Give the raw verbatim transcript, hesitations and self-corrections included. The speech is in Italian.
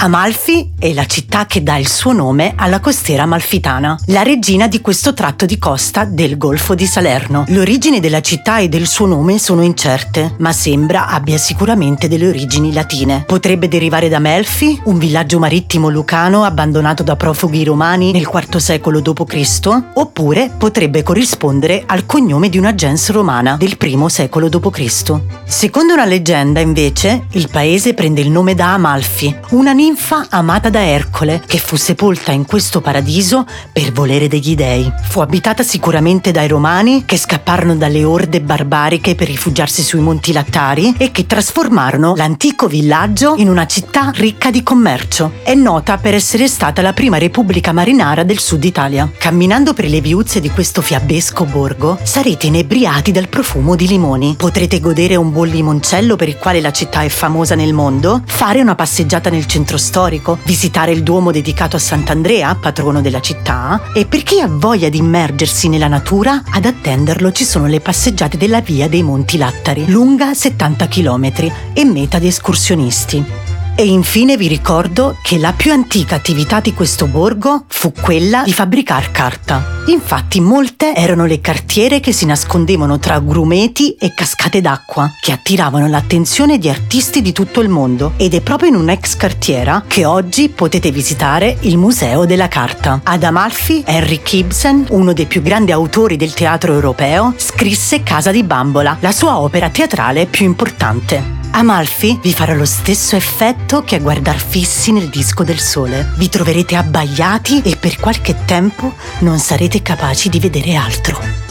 Amalfi è la città che dà il suo nome alla costiera amalfitana, la regina di questo tratto di costa del golfo di Salerno. L'origine della città e del suo nome sono incerte, ma sembra abbia sicuramente delle origini latine. Potrebbe derivare da Melfi, un villaggio marittimo lucano abbandonato da profughi romani nel quarto secolo dopo Cristo, oppure potrebbe corrispondere al cognome di una gens romana del primo secolo dopo Cristo. Secondo una leggenda, invece, il paese prende il nome da Amalfi, una ninfa amata da Ercole che fu sepolta in questo paradiso per volere degli dei. Fu abitata sicuramente dai romani, che scapparono dalle orde barbariche per rifugiarsi sui Monti Lattari e che trasformarono l'antico villaggio in una città ricca di commercio. È nota per essere stata la prima repubblica marinara del sud Italia. Camminando per le viuzze di questo fiabesco borgo, sarete inebriati dal profumo di limoni. Potrete godere un buon limoncello per il quale la città è famosa nel mondo, fare una passeggiata nel centro storico, visitare il Duomo dedicato a Sant'Andrea, patrono della città, e per chi ha voglia di immergersi nella natura, ad attenderlo ci sono le passeggiate della Via dei Monti Lattari, lunga settanta chilometri e meta di escursionisti. E infine vi ricordo che la più antica attività di questo borgo fu quella di fabbricar carta. Infatti molte erano le cartiere che si nascondevano tra grumeti e cascate d'acqua, che attiravano l'attenzione di artisti di tutto il mondo, ed è proprio in un'ex cartiera che oggi potete visitare il Museo della Carta. Ad Amalfi, Henrik Ibsen, uno dei più grandi autori del teatro europeo, scrisse Casa di bambola, la sua opera teatrale più importante. Amalfi vi farà lo stesso effetto che a guardar fissi nel disco del sole. Vi troverete abbagliati e per qualche tempo non sarete capaci di vedere altro.